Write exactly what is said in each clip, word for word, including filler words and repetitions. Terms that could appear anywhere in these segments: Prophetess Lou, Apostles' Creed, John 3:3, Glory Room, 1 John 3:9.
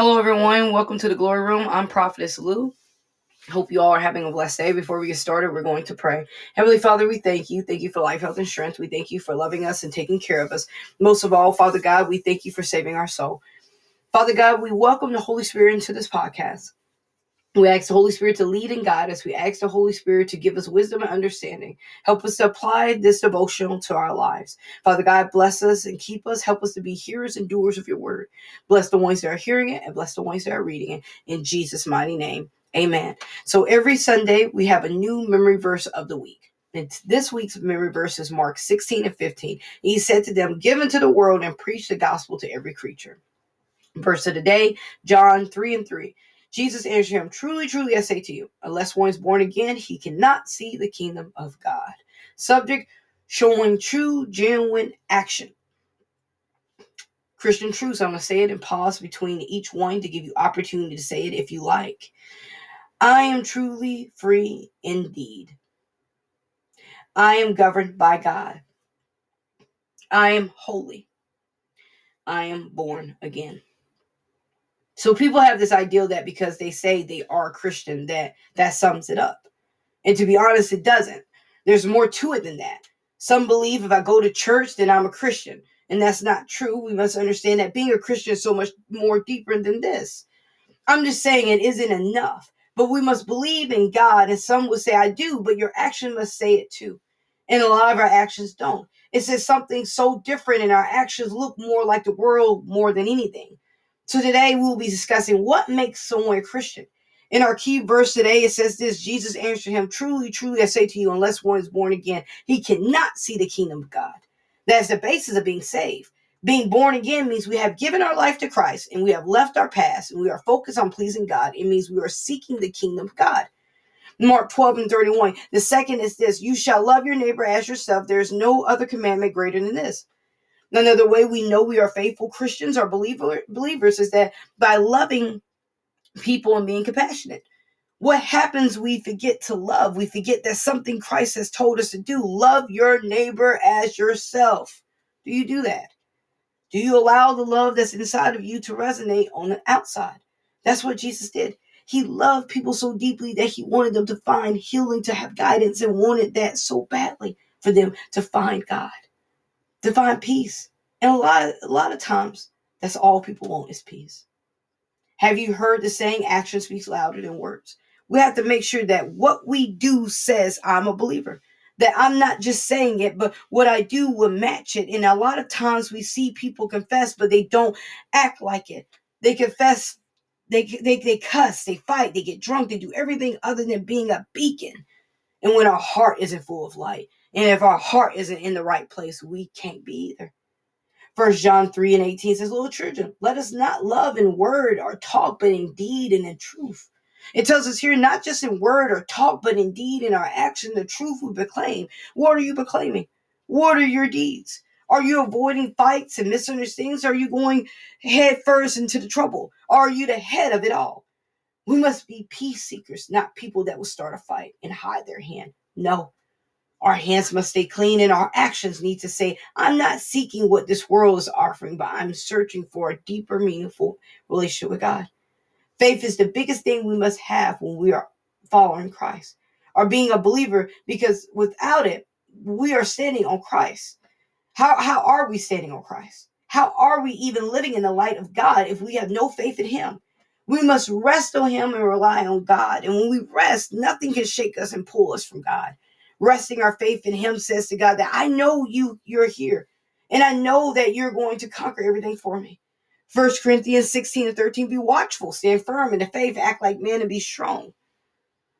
Hello, everyone. Welcome to the Glory Room. I'm Prophetess Lou. Hope you all are having a blessed day. Before we get started, we're going to pray. Heavenly Father, we thank you. Thank you for life, health, and strength. We thank you for loving us and taking care of us. Most of all, Father God, we thank you for saving our soul. Father God, we welcome the Holy Spirit into this podcast. We ask the Holy Spirit to lead and guide us. We ask the Holy Spirit to give us wisdom and understanding. Help us to apply this devotional to our lives. Father God, bless us and keep us. Help us to be hearers and doers of your word. Bless the ones that are hearing it and bless the ones that are reading it. In Jesus' mighty name, amen. So every Sunday, we have a new memory verse of the week. And this week's memory verse is Mark sixteen and fifteen. He said to them, "Give into the world and preach the gospel to every creature." Verse of the day, John three and three. Jesus answered him, "Truly, truly, I say to you, unless one is born again, he cannot see the kingdom of God." Subject, showing true, genuine action. Christian truths. I'm going to say it and pause between each one to give you opportunity to say it if you like. I am truly free indeed. I am governed by God. I am holy. I am born again. So people have this idea that because they say they are Christian, that that sums it up. And to be honest, it doesn't. There's more to it than that. Some believe if I go to church, then I'm a Christian. And that's not true. We must understand that being a Christian is so much more deeper than this. I'm just saying it isn't enough. But we must believe in God. And some will say, "I do," but your action must say it too. And a lot of our actions don't. It says something so different, and our actions look more like the world more than anything. So today we will be discussing what makes someone a Christian. In our key verse today, it says this, Jesus answered him, "Truly, truly, I say to you, unless one is born again, he cannot see the kingdom of God." That's the basis of being saved. Being born again means we have given our life to Christ and we have left our past and we are focused on pleasing God. It means we are seeking the kingdom of God. Mark twelve and thirty-one. The second is this, "You shall love your neighbor as yourself. There is no other commandment greater than this." Another way we know we are faithful Christians or believer, believers is that by loving people and being compassionate. What happens? We forget to love. We forget that something Christ has told us to do. Love your neighbor as yourself. Do you do that? Do you allow the love that's inside of you to resonate on the outside? That's what Jesus did. He loved people so deeply that he wanted them to find healing, to have guidance, and wanted that so badly for them to find God. Divine peace. And a lot, a lot of times, that's all people want is peace. Have you heard the saying, action speaks louder than words? We have to make sure that what we do says I'm a believer. That I'm not just saying it, but what I do will match it. And a lot of times we see people confess, but they don't act like it. They confess, they, they, they cuss, they fight, they get drunk, they do everything other than being a beacon. And when our heart isn't full of light, and if our heart isn't in the right place, we can't be either. First John three and eighteen says, "Little children, let us not love in word or talk, but in deed and in truth." It tells us here, not just in word or talk, but in deed and our action, the truth we proclaim. What are you proclaiming? What are your deeds? Are you avoiding fights and misunderstandings? Are you going head first into the trouble? Are you the head of it all? We must be peace seekers, not people that will start a fight and hide their hand. No. Our hands must stay clean and our actions need to say, "I'm not seeking what this world is offering, but I'm searching for a deeper, meaningful relationship with God." Faith is the biggest thing we must have when we are following Christ or being a believer, because without it, we are standing on Christ. How, how are we standing on Christ? How are we even living in the light of God if we have no faith in him? We must rest on him and rely on God. And when we rest, nothing can shake us and pull us from God. Resting our faith in him says to God that, "I know you, you're here, and I know that you're going to conquer everything for me." First Corinthians sixteen and thirteen, "Be watchful, stand firm in the faith, act like men, and be strong."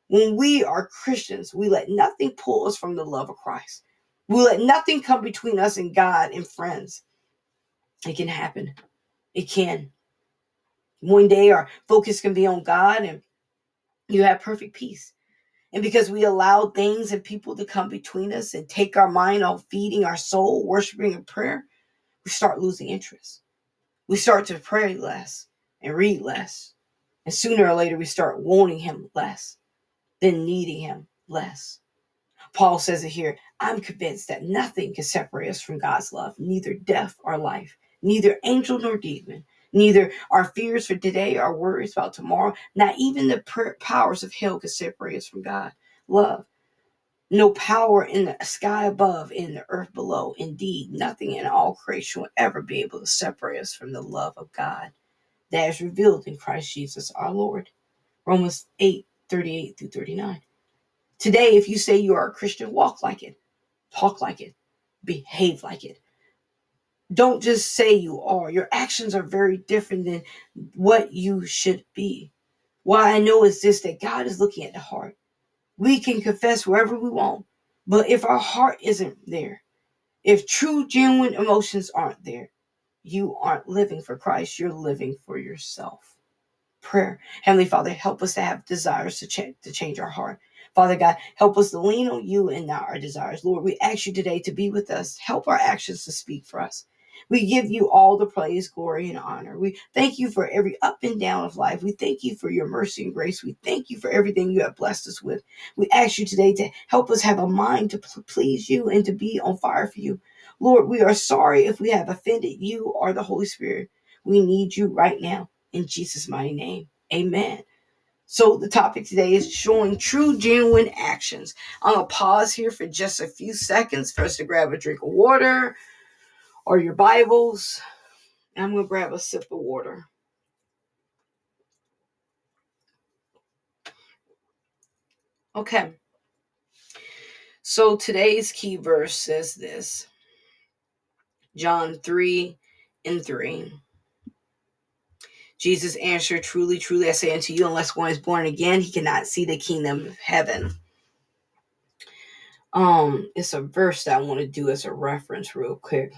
When we are Christians, we let nothing pull us from the love of Christ. We let nothing come between us and God and friends. It can happen. It can. One day our focus can be on God and you have perfect peace. And because we allow things and people to come between us and take our mind off feeding our soul, worshiping in prayer, we start losing interest. We start to pray less and read less. And sooner or later, we start wanting him less, then needing him less. Paul says it here, "I'm convinced that nothing can separate us from God's love, neither death or life, neither angel nor demon, Neither our fears for today, our worries about tomorrow, not even the pr- powers of hell could separate us from God. Love. No power in the sky above, in the earth below. Indeed, nothing in all creation will ever be able to separate us from the love of God that is revealed in Christ Jesus our Lord. Romans eight, thirty-eight through thirty-nine. Today, if you say you are a Christian, walk like it. Talk like it. Behave like it. Don't just say you are. Your actions are very different than what you should be. What I know is this, that God is looking at the heart. We can confess wherever we want, but if our heart isn't there, if true, genuine emotions aren't there, you aren't living for Christ. You're living for yourself. Prayer. Heavenly Father, help us to have desires to, ch- to change our heart. Father God, help us to lean on you and not our desires. Lord, we ask you today to be with us. Help our actions to speak for us. We give you all the praise, glory, and honor. We thank you for every up and down of life. We thank you for your mercy and grace. We thank you for everything you have blessed us with. We ask you today to help us have a mind to please you and to be on fire for you. Lord, we are sorry if we have offended you or the Holy Spirit. We need you right now in Jesus' mighty name. Amen. So the topic today is showing true, genuine actions. I'm going to pause here for just a few seconds for us to grab a drink of water or your Bibles. I'm going to grab a sip of water. Okay. So today's key verse says this. John three and three. Jesus answered, Truly, truly, I say unto you, unless one is born again, he cannot see the kingdom of heaven. Um, it's a verse that I want to do as a reference real quick.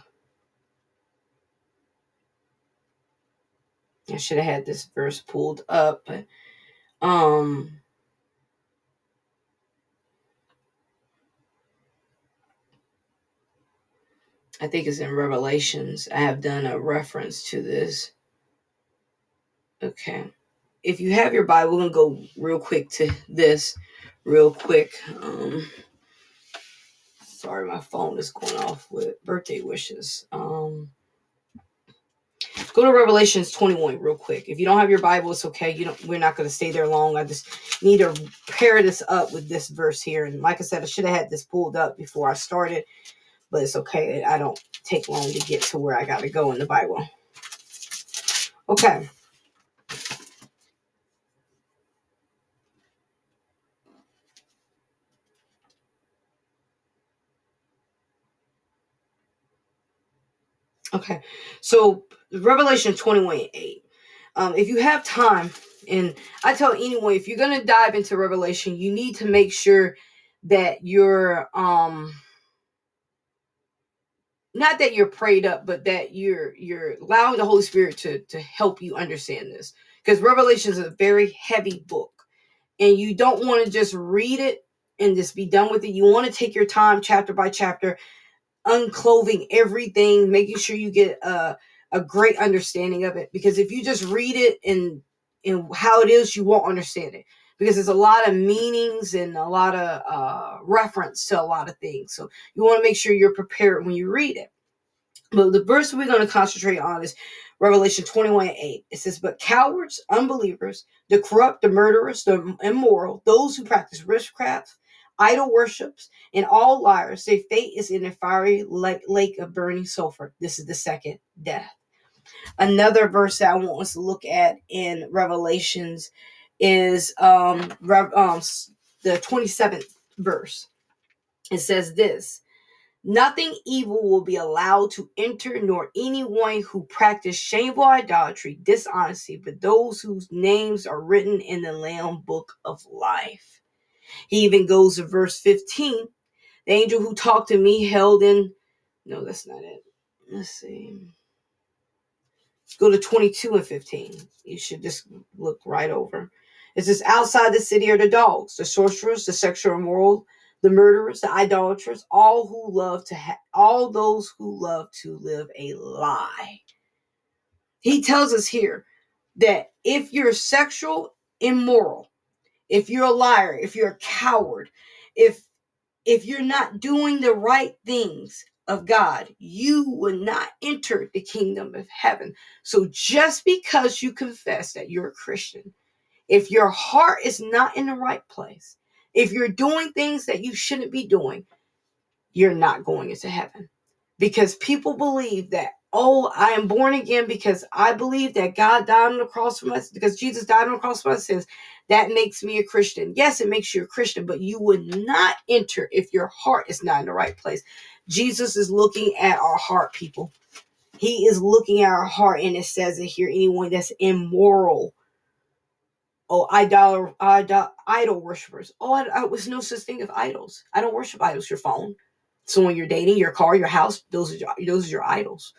I should have had this verse pulled up. But, um, I think it's in Revelations. I have done a reference to this. Okay. If you have your Bible, we're going to go real quick to this real quick. Um, sorry, my phone is going off with birthday wishes. Um, Go to Revelations twenty-one real quick. If you don't have your Bible, it's okay. You don't. We're not going to stay there long. I just need to pair this up with this verse here. And like I said, I should have had this pulled up before I started, but it's okay. I don't take long to get to where I got to go in the Bible. Okay. Okay, so Revelation twenty-one and eight. Um, if you have time, and I tell anyone, if you're going to dive into Revelation, you need to make sure that you're, um, not that you're prayed up, but that you're you're allowing the Holy Spirit to, to help you understand this. Because Revelation is a very heavy book, and you don't want to just read it and just be done with it. You want to take your time, chapter by chapter, unclothing everything, making sure you get a, a great understanding of it. Because if you just read it and, and how it is, you won't understand it. Because there's a lot of meanings and a lot of uh, reference to a lot of things. So you want to make sure you're prepared when you read it. But the verse we're going to concentrate on is Revelation twenty-one and eight. It says, But cowards, unbelievers, the corrupt, the murderers, the immoral, those who practice witchcraft, idol worships, and all liars, their fate is in a fiery lake of burning sulfur. This is the second death. Another verse that I want us to look at in Revelations is um, Rev, um, the twenty-seventh verse. It says this, Nothing evil will be allowed to enter, nor anyone who practices shameful idolatry, dishonesty, but those whose names are written in the Lamb Book of Life. He even goes to verse fifteen. The angel who talked to me held in. No, that's not it. Let's see. Let's go to twenty-two and fifteen. You should just look right over. It says, Outside the city are the dogs, the sorcerers, the sexual immoral, the murderers, the idolaters, all who love to ha- all those who love to live a lie. He tells us here that if you're sexual immoral, if you're a liar, if you're a coward, if if you're not doing the right things, of God, you will not enter the kingdom of heaven. So just because you confess that you're a Christian, if your heart is not in the right place, if you're doing things that you shouldn't be doing, you're not going into heaven. Because people believe that, oh, I am born again because I believe that God died on the cross for my, because Jesus died on the cross for my sins. That makes me a Christian. Yes, it makes you a Christian, but you would not enter if your heart is not in the right place. Jesus is looking at our heart, people. He is looking at our heart, and it says it here, anyone that's immoral. Oh, idol, idol, idol worshipers. Oh, I, I was no such thing as idols. I don't worship idols. Your phone, someone you're dating, your car, your house, those are your, those are your idols.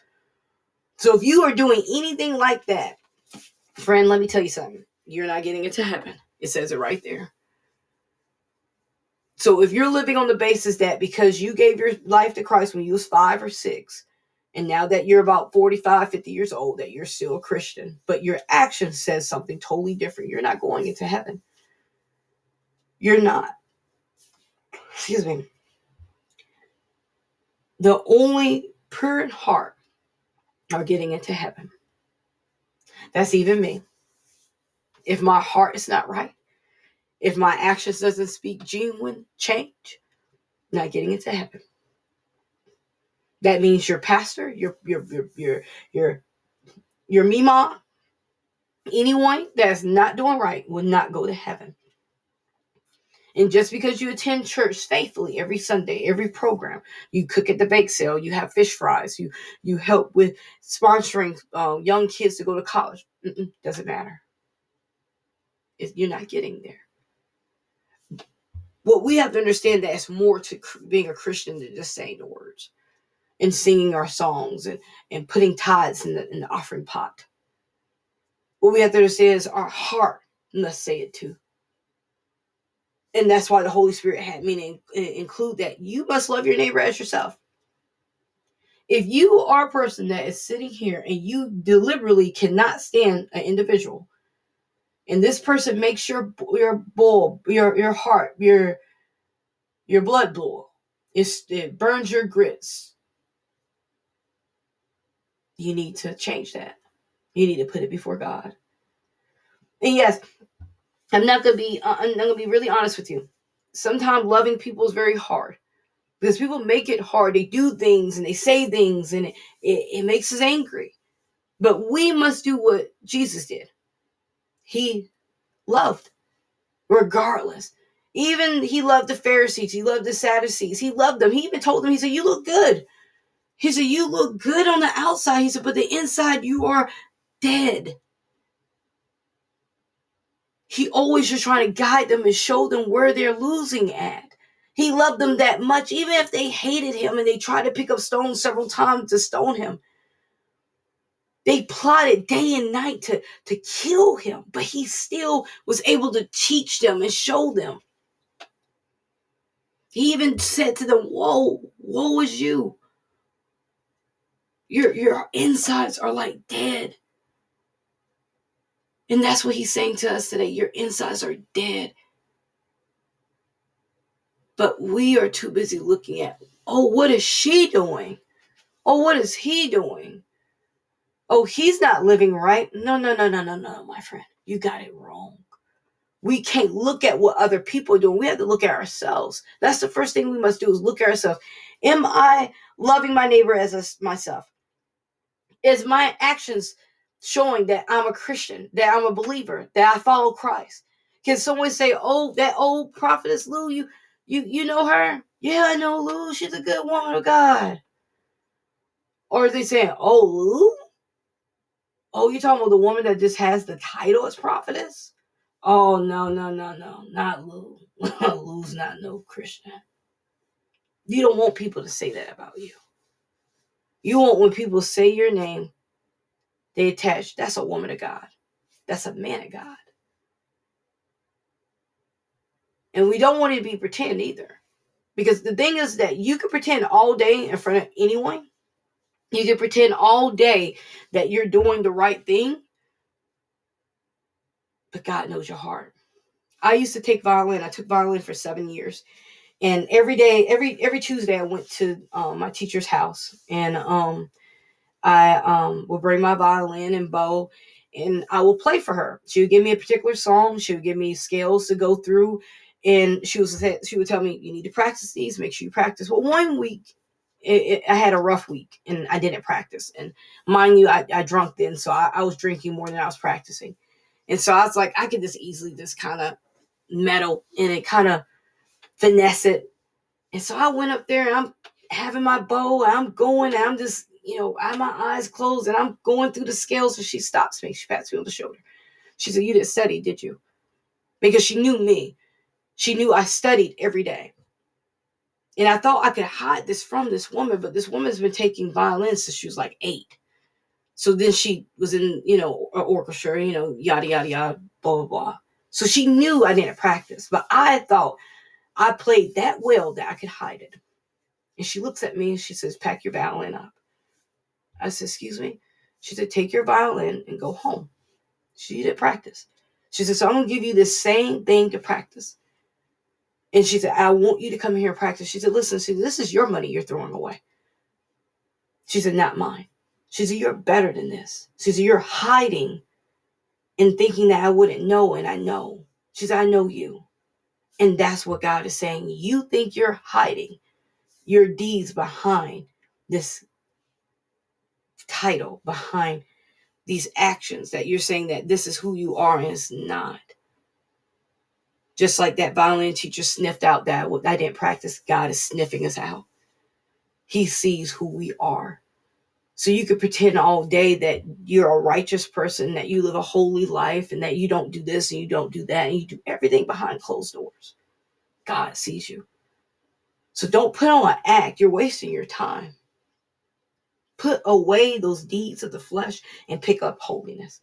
So if you are doing anything like that, friend, let me tell you something. You're not getting into heaven. It says it right there. So if you're living on the basis that because you gave your life to Christ when you was five or six, and now that you're about forty-five, fifty years old, that you're still a Christian, but your action says something totally different, you're not going into heaven. You're not. Excuse me. The only pure in heart are getting into heaven. That's even me. If my heart is not right, if my actions doesn't speak genuine change, not getting into heaven. That means your pastor, your your your your your, your mima, anyone that's not doing right will not go to heaven. And just because you attend church faithfully every Sunday, every program, you cook at the bake sale, you have fish fries, you you help with sponsoring um, young kids to go to college, mm-mm, doesn't matter. If you're not getting there. What we have to understand that it's more to being a Christian than just saying the words and singing our songs and, and putting tithes in the, in the offering pot. What we have to understand is our heart must say it too. And that's why the Holy Spirit had me to include that. You must love your neighbor as yourself. If you are a person that is sitting here and you deliberately cannot stand an individual, and this person makes your your bulb, your your heart, your your blood boil, it's, it burns your grits, you need to change that. You need to put it before God. And yes, I'm not going to be, uh, I'm going to be really honest with you. Sometimes loving people is very hard because people make it hard. They do things and they say things and it, it, it makes us angry. But we must do what Jesus did. He loved regardless. Even he loved the Pharisees. He loved the Sadducees. He loved them. He even told them, he said, you look good. He said, you look good on the outside. He said, but the inside, you are dead. He always was trying to guide them and show them where they're losing at. He loved them that much, even if they hated him and they tried to pick up stones several times to stone him. They plotted day and night to, to kill him, but he still was able to teach them and show them. He even said to them, woe, woe is you. Your, your insides are like dead. And that's what he's saying to us today. Your insides are dead. But we are too busy looking at, oh, what is she doing? Oh, what is he doing? Oh, he's not living right. No, no, no, no, no, no, my friend. You got it wrong. We can't look at what other people are doing. We have to look at ourselves. That's the first thing we must do is look at ourselves. Am I loving my neighbor as myself? Is my actions showing that I'm a Christian, that I'm a believer, that I follow Christ? Can someone say, oh, that old Prophetess Lou, you you, you know her? Yeah, I know Lou. She's a good woman of God. Or are they saying, oh, Lou? Oh, you're talking about the woman that just has the title as prophetess? Oh, no, no, no, no. Not Lou. Lou's not no Christian. You don't want people to say that about you. You want when people say your name, they attach, that's a woman of God. That's a man of God. And we don't want it to be pretend either. Because the thing is that you can pretend all day in front of anyone. You can pretend all day that you're doing the right thing. But God knows your heart. I used to take violin. I took violin for seven years. And every day, every every Tuesday, I went to um, my teacher's house, and um, I um, would bring my violin and bow, and I would play for her. She would give me a particular song. She would give me scales to go through, and she was she would tell me, you need to practice these. Make sure you practice. Well, one week, it, it, I had a rough week, and I didn't practice. And mind you, I, I drunk then, so I, I was drinking more than I was practicing. And so I was like, I could just easily just kind of meddle, and it kind of finesse it. And so I went up there, and I'm having my bow, and I'm going, and I'm just, you know, I have my eyes closed, and I'm going through the scales, and she stops me. She pats me on the shoulder. She said, you didn't study, did you? Because she knew me. She knew I studied every day. And I thought I could hide this from this woman, but this woman's been taking violin since she was like eight. So then she was in, you know, an orchestra, you know, yada, yada, yada, blah, blah, blah. So she knew I didn't practice, but I thought I played that well that I could hide it. And she looks at me and she says, pack your violin up. I said, excuse me? She said, take your violin and go home. She didn't practice. She said, so I'm going to give you the same thing to practice. And she said, I want you to come here and practice. She said, listen, see, this is your money you're throwing away. She said, not mine. She said, you're better than this. She said, you're hiding and thinking that I wouldn't know, and I know. She said, I know you. And that's what God is saying. You think you're hiding your deeds behind this title, behind these actions, that you're saying that this is who you are, and it's not. Just like that violin teacher sniffed out that I didn't practice, God is sniffing us out. He sees who we are. So you could pretend all day that you're a righteous person, that you live a holy life, and that you don't do this and you don't do that, and you do everything behind closed doors. God sees you. So don't put on an act. You're wasting your time. Put away those deeds of the flesh and pick up holiness.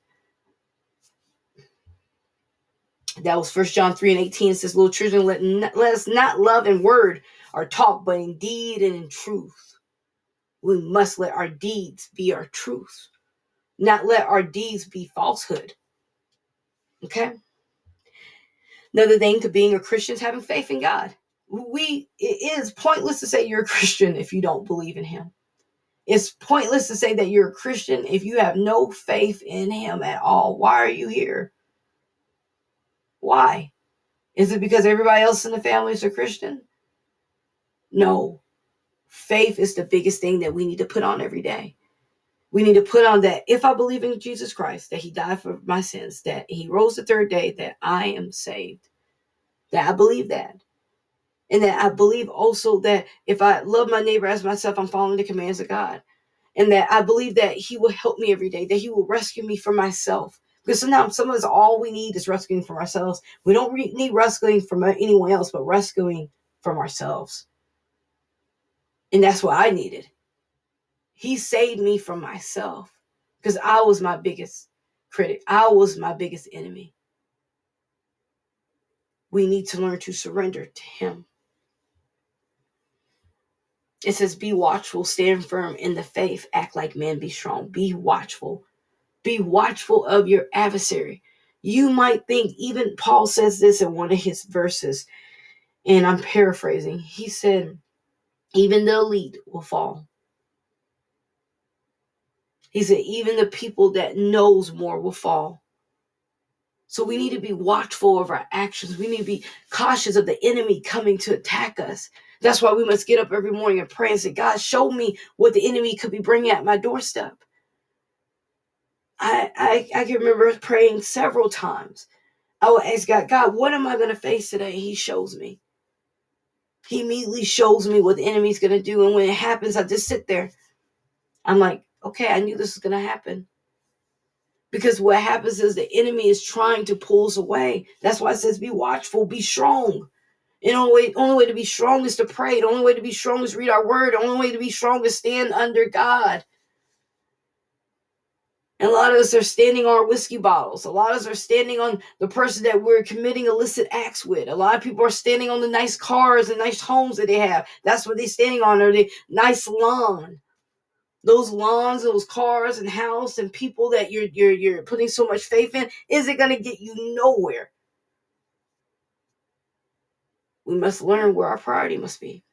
That was First John three and eighteen. It says, little children, let, not, let us not love in word or talk, but in deed and in truth. We must let our deeds be our truth, not let our deeds be falsehood. Okay? Another thing to being a Christian is having faith in God. We, it is pointless to say you're a Christian if you don't believe in him. It's pointless to say that you're a Christian if you have no faith in him at all. Why are you here? Why? Is it because everybody else in the family is a Christian? No. Faith is the biggest thing that we need to put on every day. We need to put on that if I believe in Jesus Christ, that he died for my sins, that he rose the third day, that I am saved, that I believe that. And that I believe also that if I love my neighbor as myself, I'm following the commands of God. And that I believe that he will help me every day, that he will rescue me from myself. Because sometimes some of us, all we need is rescuing from ourselves. We don't re- need rescuing from anyone else, but rescuing from ourselves. And that's what I needed. He saved me from myself, because I was my biggest critic. I was my biggest enemy. We need to learn to surrender to him. It says, be watchful, stand firm in the faith, act like men, be strong. Be watchful. Be watchful of your adversary. You might think, even Paul says this in one of his verses, and I'm paraphrasing. He said, even the elite will fall. He said, even the people that knows more will fall. So we need to be watchful of our actions. We need to be cautious of the enemy coming to attack us. That's why we must get up every morning and pray and say, God, show me what the enemy could be bringing at my doorstep. I, I, I can remember praying several times. I would ask God, God, what am I going to face today? And he shows me. He immediately shows me what the enemy's going to do. And when it happens, I just sit there. I'm like, okay, I knew this was going to happen. Because what happens is the enemy is trying to pull us away. That's why it says be watchful, be strong. And the only way, only way to be strong is to pray. The only way to be strong is read our word. The only way to be strong is stand under God. And a lot of us are standing on our whiskey bottles. A lot of us are standing on the person that we're committing illicit acts with. A lot of people are standing on the nice cars and nice homes that they have. That's what they're standing on, or the nice lawn. Those lawns, those cars and house and people that you're, you're, you're putting so much faith in, is it going to get you nowhere? we must learn where our priority must be.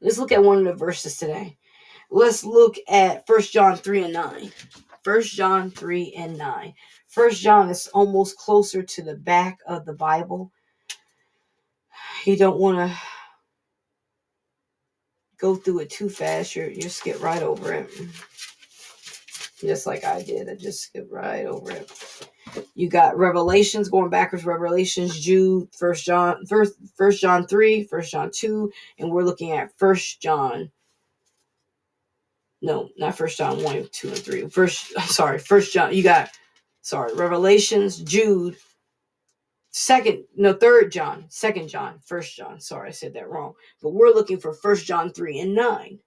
Let's look at one of the verses today. Let's look at First John three and nine. First John three and nine. First John is almost closer to the back of the Bible. You don't want to go through it too fast. You're, you skip right over it. Just like I did. I just skipped right over it. You got Revelations, going backwards, Revelations, Jude, First John, First John three, First John two, and we're looking at First John. No, not First John one, two, and three. First, sorry, First John. You got, sorry, Revelations, Jude, Second, no, Third John, Second John, First John. Sorry, I said that wrong. But we're looking for First John three and nine.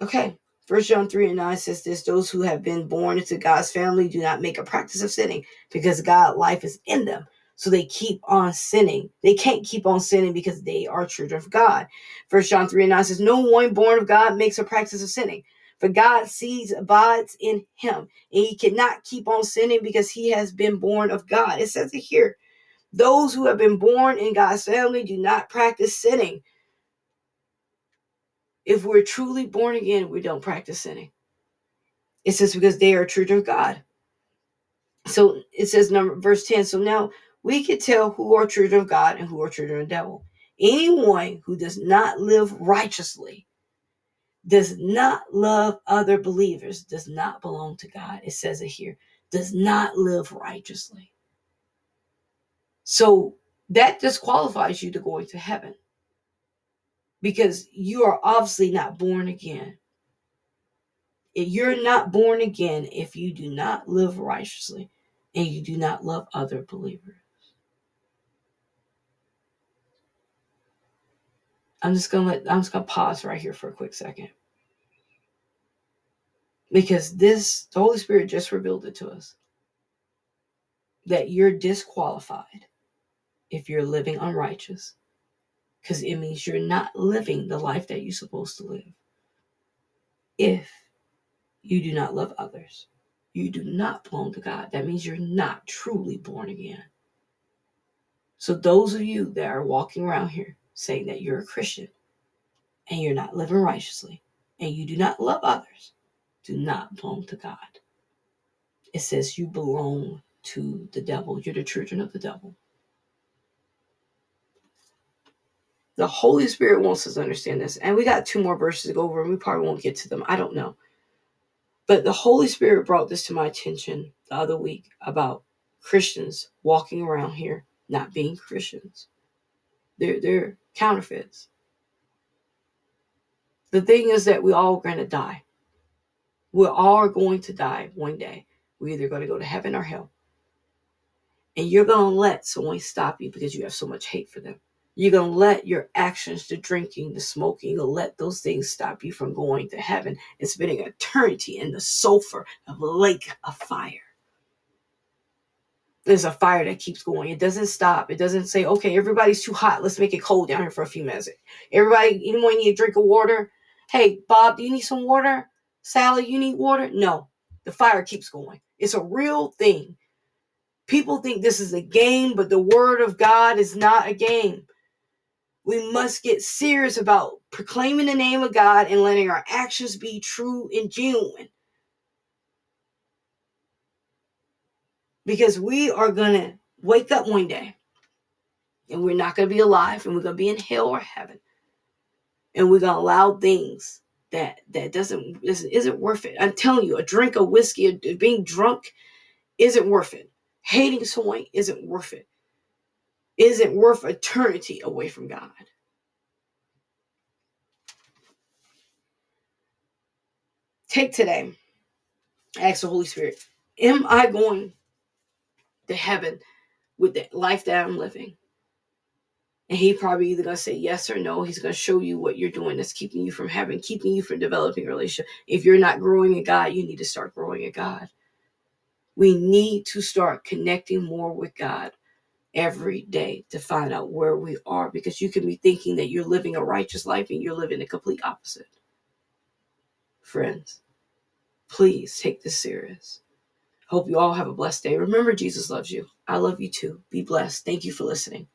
Okay. First John three and nine says this: those who have been born into God's family do not make a practice of sinning, because God's life is in them. So they keep on sinning. They can't keep on sinning because they are children of God. First John three and nine says, no one born of God makes a practice of sinning, for God's seed abides in him, and he cannot keep on sinning because he has been born of God. It says it here. Those who have been born in God's family do not practice sinning. If we're truly born again, we don't practice sinning. It says because they are children of God. So it says, number verse ten. So now we can tell who are children of God and who are children of the devil. Anyone who does not live righteously, does not love other believers, does not belong to God. It says it here. Does not live righteously. So that disqualifies you to going to heaven, because you are obviously not born again. If you're not born again if you do not live righteously and you do not love other believers. I'm just gonna let I'm just gonna pause right here for a quick second, because this the Holy Spirit just revealed it to us that you're disqualified if you're living unrighteous. Because it means you're not living the life that you're supposed to live. If you do not love others, you do not belong to God. That means you're not truly born again. So those of you that are walking around here saying that you're a Christian and you're not living righteously and you do not love others, do not belong to God. It says you belong to the devil. You're the children of the devil. The Holy Spirit wants us to understand this. And we got two more verses to go over, and we probably won't get to them. I don't know. But the Holy Spirit brought this to my attention the other week about Christians walking around here not being Christians. They're, they're counterfeits. The thing is that we all are going to die. We're all going to die one day. We're either going to go to heaven or hell. And you're going to let someone stop you because you have so much hate for them. You're going to let your actions, the drinking, the smoking, you're going to let those things stop you from going to heaven and spending eternity in the sulfur of a lake of fire. There's a fire that keeps going. It doesn't stop. It doesn't say, okay, everybody's too hot. Let's make it cold down here for a few minutes. Everybody, anyone need a drink of water? Hey, Bob, do you need some water? Sally, you need water? No. The fire keeps going. It's a real thing. People think this is a game, but the word of God is not a game. We must get serious about proclaiming the name of God and letting our actions be true and genuine. Because we are going to wake up one day and we're not going to be alive, and we're going to be in hell or heaven. And we're going to allow things that, that doesn't, isn't worth it. I'm telling you, a drink of whiskey, being drunk isn't worth it. Hating someone isn't worth it. Isn't worth eternity away from God. Take today. Ask the Holy Spirit, am I going to heaven with the life that I'm living? And he probably either going to say yes or no. He's going to show you what you're doing that's keeping you from heaven, keeping you from developing a relationship. If you're not growing in God, you need to start growing in God. We need to start connecting more with God every day to find out where we are, because you can be thinking that you're living a righteous life and you're living the complete opposite. Friends, please take this serious. Hope you all have a blessed day. Remember, Jesus loves you. I love you too. Be blessed. Thank you for listening.